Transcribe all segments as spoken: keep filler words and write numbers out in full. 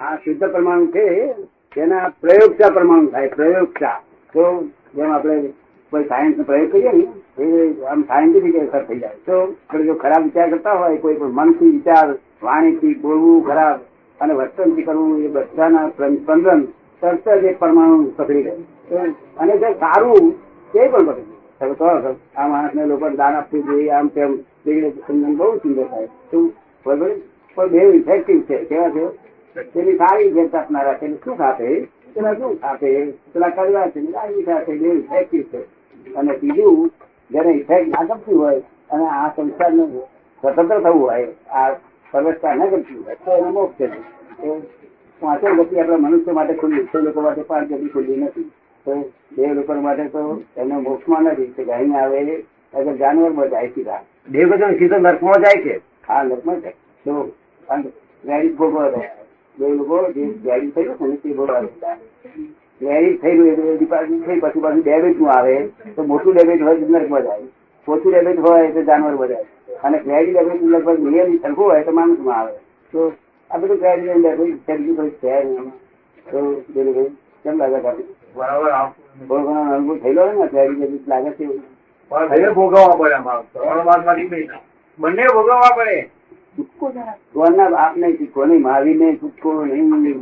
આ શુદ્ધ પરમાણુ છે તેના પ્રયોગતા પરમાણુ થાય. પ્રયોગતા તો જેમ આપણે કોઈ સાયન્સ નો પ્રયોગ કરીએ ને એ આમ સાયન્ટિફિક અસર થઈ જાય. તો આપણે જો ખરાબ વિચાર કરતા હોય, કોઈ પણ મનથી વિચાર, વાણીથી બોલવું ખરાબ અને વર્તનથી કરવું, એ બધાના સ્પંદન તરત જ એ પરમાણુ પકડી જાય. અને જે સારું તે પણ પકડી જાય. આ માણસને લોકો દાન આપવું જોઈએ, આમ તેમ સ્પંદન બહુ સુંદર થાય. શું પણ બે ઇફેક્ટિવ છે. કેવા છે? તેની સારી જે તપનારા છે શું ખાતે પેલા શું ખાતે પેલા કરવા છે ઇફેક્ટિવ છે. અને બીજું જેને ઇફેક્ટ ના કરતી હોય અને આ સંસારને સ્વતંત્ર થવું હોય, આ પ્રવેશતા ન કરતી હોય તો એનો મોક્ષ છે. પાંચે ગતિ આપણા મનુષ્ય માટે ખુલ્લી છે, લોકો માટે પાંચ ગતિ ખુલ્લી નથી. તો બે લોકો માટે તો એનો મોક્ષમાં નથી. ગાય ને આવે અગર જાનવરમાં જાય સીધા દેવ ગતિ સીધો નર્કમાં જાય કે હા નર્કમાં જાય. તો વેરિટ ભોગવા રહ્યા બે લોકો જે વેરિટ થયું તે ભોગવા રહેતા. વેરિટ થયેલું એટલે ડિપાર્ટમેન્ટ થઈ પછી પાછું ડેમેજનું આવે તો મોટું ડેમેજ હોય તો નર્કમાં જાય, ઓછું ડેમેજ હોય તો જાનવરમાં જાય, અને ક્લેરી ડેમેજ લગભગ મિલિયન સરખું હોય તો માણસમાં આવે. તો આ બધું ક્લેરી ડેમેજ સરખું થયું કેમ લાગે કાપી ભોગવાનો અનુભવ થયેલો હોય ને ક્લેરી ડેમેજ લાગે છે એવું ભોગવવા પડે. બંને ભોગવવા પડે. છૂટકો ભગવાનના બાપ નહીં, છૂટકો નહીં, મહાવીર નહીં છૂટકો નહીં, નહીં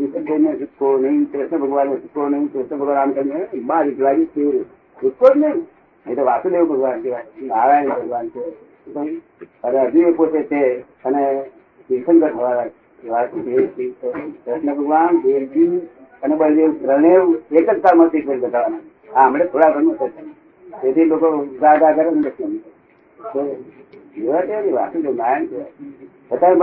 છૂટકો નહીં, કૃષ્ણ ભગવાન નો છૂટકો નહીં, કૃષ્ણ ભગવાન આમ કરીને બાર લાગી છૂટકો જ નહીં. એ તો વાસુદેવ ભગવાન છે, નારાયણ ભગવાન છે, અને હજી પોતે છે અને તીર્થંકર થવા કૃષ્ણ ભગવાન દેવજી અને બળદેવ ત્રણેવ એક જ કાળમાં તીર્થંકર થવાના. હા હમણાં થોડા ઘણું તેથી લોકો ગાગા કરે નથી. બે રસ વાંચવા એક કડવો અને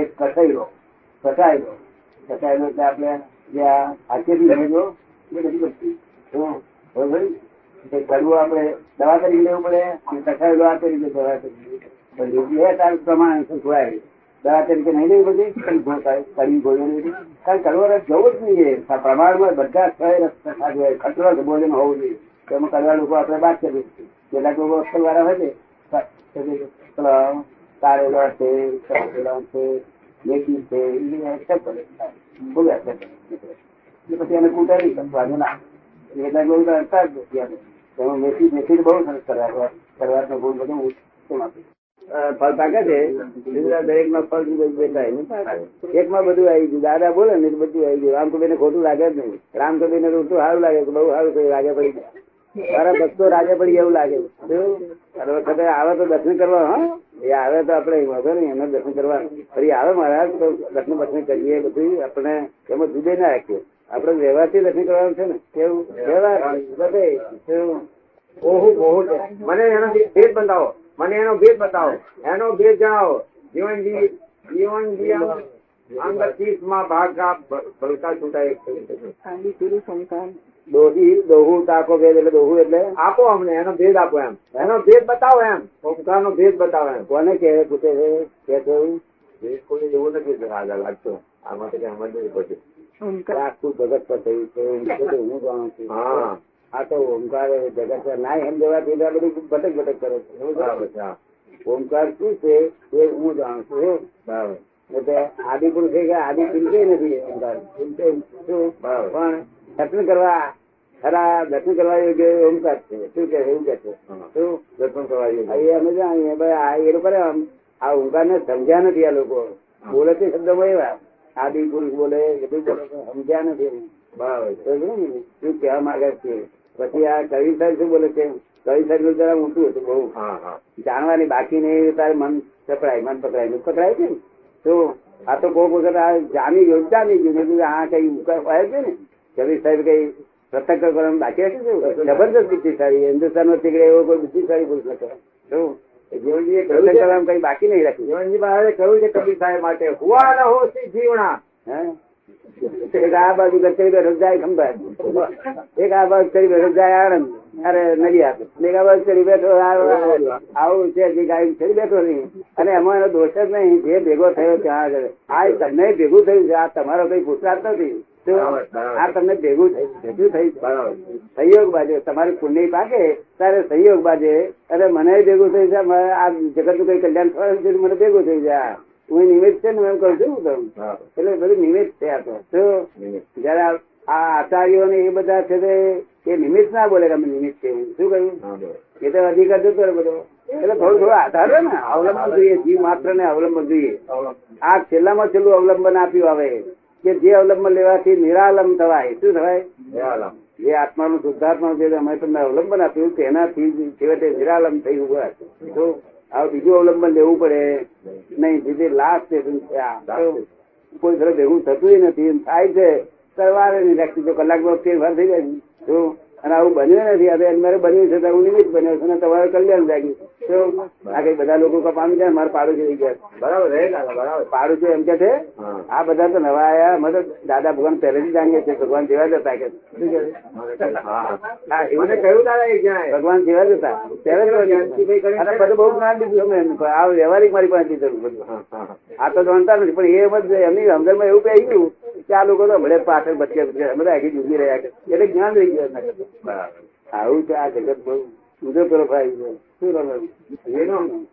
એક કસાયરો કસાયરો કસાયરો એટલે આપણે જ્યાં આશ્ચર્ય કડવો આપણે દવા કરી લેવું પડે અને કસાયરો આ તરીકે દવા કરી પણ પ્રમાણે ખોરાય દવા તરીકે નહીં લેવી પડતી. કારણ કડવો રસ જવું જ નહીં પ્રમાણમાં બધા રસ ખતરો ભોજન હોવું જોઈએ. તેમાં કડવા લોકો આપણે વાત કરીએ છીએ. કેટલાક લોકો અક્ષર વાળા હોય છે કારેલા છે, કારેલા છે, મેથી છે એ એક્સેપ્ટ કરે એટલે પછી એને કૂટા નહીં વાંધો ના. કેટલાક લોકો અડતા જ નથી. મેથી મેથી બહુ સરસ કરવા કરવાનો ગુણ બધું કેમ આપે ફળ પાકે છે. દરેક માં ફળ એક માં બધું આવી ગયું. દાદા બોલે ને બધું આવી ગયું. રામકુબી ને ખોટું લાગે જ નહીં. રામકુબી ને રોટલું સારું લાગે કે બહુ સારું કઈ રાગે પડી જાય. મારા ભક્તો રાગે પડી એવું લાગે. વખતે આવે તો દર્શન કરવા હા એ આવે તો આપડે વાંધો નહીં એમને દર્શન કરવા ફરી આવે મહારાજ તો દર્શન દર્શન કરીએ બધું. આપણે એમાં જુદે ના રાખીએ. આપડે વ્યવહારથી દર્શન કરવાનું છે ને કેવું વ્યવહાર. ઓહું બહુ મને એનો ભેદ બતાવો મને એનો ભેદ બતાવો એનો ભેદ જણાવો. જીવનજી જીવનજી દોહુ એટલે આપો અમને એનો ભેદ આપો એમ એનો ભેદ બતાવો એમ ઓમકાર નો ભેદ બતાવો એમ કોને કે પૂછે છે કે કોઈ જેવો નથી રાજા લાગતો. આમાં તો આમ જ પછી ઓમકાર આખું જગત પર થયું છે. હું જાણું છું. હા આ તો ઓમકાર જગત ના એમ જવા દેતા બધું ભટક ભટક કરે છે. બરાબર છે. ઓમકાર શું છે એ હું જાણું છું. બરાબર એટલે આદિપુરુષ છે કે આદિ ચિંતે નથી ઓમકાર ચિંતે પણ દર્શન કરવા ખરા દર્શન કરવા યોગ્ય ઓમકાર છે. શું કે એવું કે છે શું દર્શન કરવા યોગ્ય અમે જાણીએ એ લોકો આમ આ ઓમકાર ને સમજ્યા નથી. આ લોકો બોલે છે શબ્દ એવા આદિપુરુષ બોલે બધું સમજ્યા નથી. બરાબર શું કેવા માંગે છે પછી આ કવિ સાહેબ શું બોલે છે? કવિ સાહેબ જરા ઊંચું હતું બહુ જાણવાની બાકી નહીં. તારે મન પકડાય મન પકડાય પકડાય છે ને તો આ તો કોઈક વખત આ જામી ગયું જામી ગયું આ કઈ ઉકાર હોય છે ને. કવિ સાહેબ કઈ પ્રત્યક્ષ કરવાનું બાકી હશે. જબરદસ્ત બુદ્ધિશાળી હિન્દુસ્તાન નો તીકડે એવો કોઈ બુદ્ધિશાળી પુરુષ નથી. શું જીવનજી પ્રત્યક્ષ કરવાનું કઈ બાકી નહીં રાખ્યું. જીવનજી મહારાજે કહ્યું છે કવિ સાહેબ માટે હુઆ ન હો જીવણા હે આ બાજુ કરી બેઠો જાય ખંભાત, એક આ બાજુ કરી બેઠો જાય આણંદ અરે નડિયાદ, એક આ બાજુ કરી બેઠો આવું છે. અને એમાં એનો દોષ જ નહીં, જે ભેગો થયો ત્યાં આગળ. આ તમને ભેગું થયું છે, આ તમારો કઈ પુરસાદ નથી, આ તમને ભેગું ભેગું થયું સહયોગ બાજુ. તમારી પુણ્ય પાકે ત્યારે સહયોગ બાજે, અરે મને ભેગું થયું છે, આ જગત નું કઈ કલ્યાણ થયું છે, મને ભેગું થયું છે. આ હું નિમિત્ત છે ને હું એમ કઉ છું તમે, એટલે બધું નિમિત્ત છે. આ તો જયારે આ આચાર્યો ને એ બધા છે એ નિમિત્ત ના બોલે, અમે નિમિત્ત છે. શું કહ્યું? એ તો અધિકાર જતો બધો. એટલે થોડું થોડો આધાર છે ને, અવલંબન જોઈએ, જીવ માત્ર ને અવલંબન જોઈએ. આ છેલ્લામાં છેલ્લું અવલંબન આપ્યું આવે કે જે અવલંબન લેવાથી નિરાલંબ થવાય. શું થવાય? જે આત્માનું શુદ્ધાત્માનું જે અમે તમને અવલંબન આપ્યું તેનાથી છેવટે નિરાલંબ થઈ ઉભા છે. તો આ બીજું અવલંબન લેવું પડે નહીં. જે લાસ્ટ સ્ટેશન છે આ, કોઈ ઘરે ભેગું થતું નથી, થાય છે સવારે નહીં રાખતી તો કલાકમાં ફેરફાર થઈ જાય. શું? અને આવું બન્યું નથી. હવે મારે બન્યું છે, હું નિમિત્ત બન્યો છું, તમારે કલ્યાણ લાગ્યું. શું આ કઈ બધા લોકો કપામી જાય? મારે પાડું છે ગયા, બરાબર પાડું છે એમ કે છે. આ બધા તો નવા આયા, મતલબ દાદા ભગવાન પહેલેથી જાણીએ છીએ, ભગવાન જેવા જ હતા. કે મને કહ્યું દાદા ભગવાન જેવા જ હતા ત્યારે બધું બહુ જ્ઞાન દીધું અમે. આ વ્યવહારિક મારી પાસે દીધું બધું, આ તો જાણતા નથી. પણ એ એમની સમજણમાં એવું કહી ગયું કે આ લોકો તો ભલે પાછળ બચ્યા બધા આગળ ઉભી રહ્યા છે, એટલે જ્ઞાન રહી ગયા. આવું તો આ જગત બહુ સુધો કરો ભાઈ. શું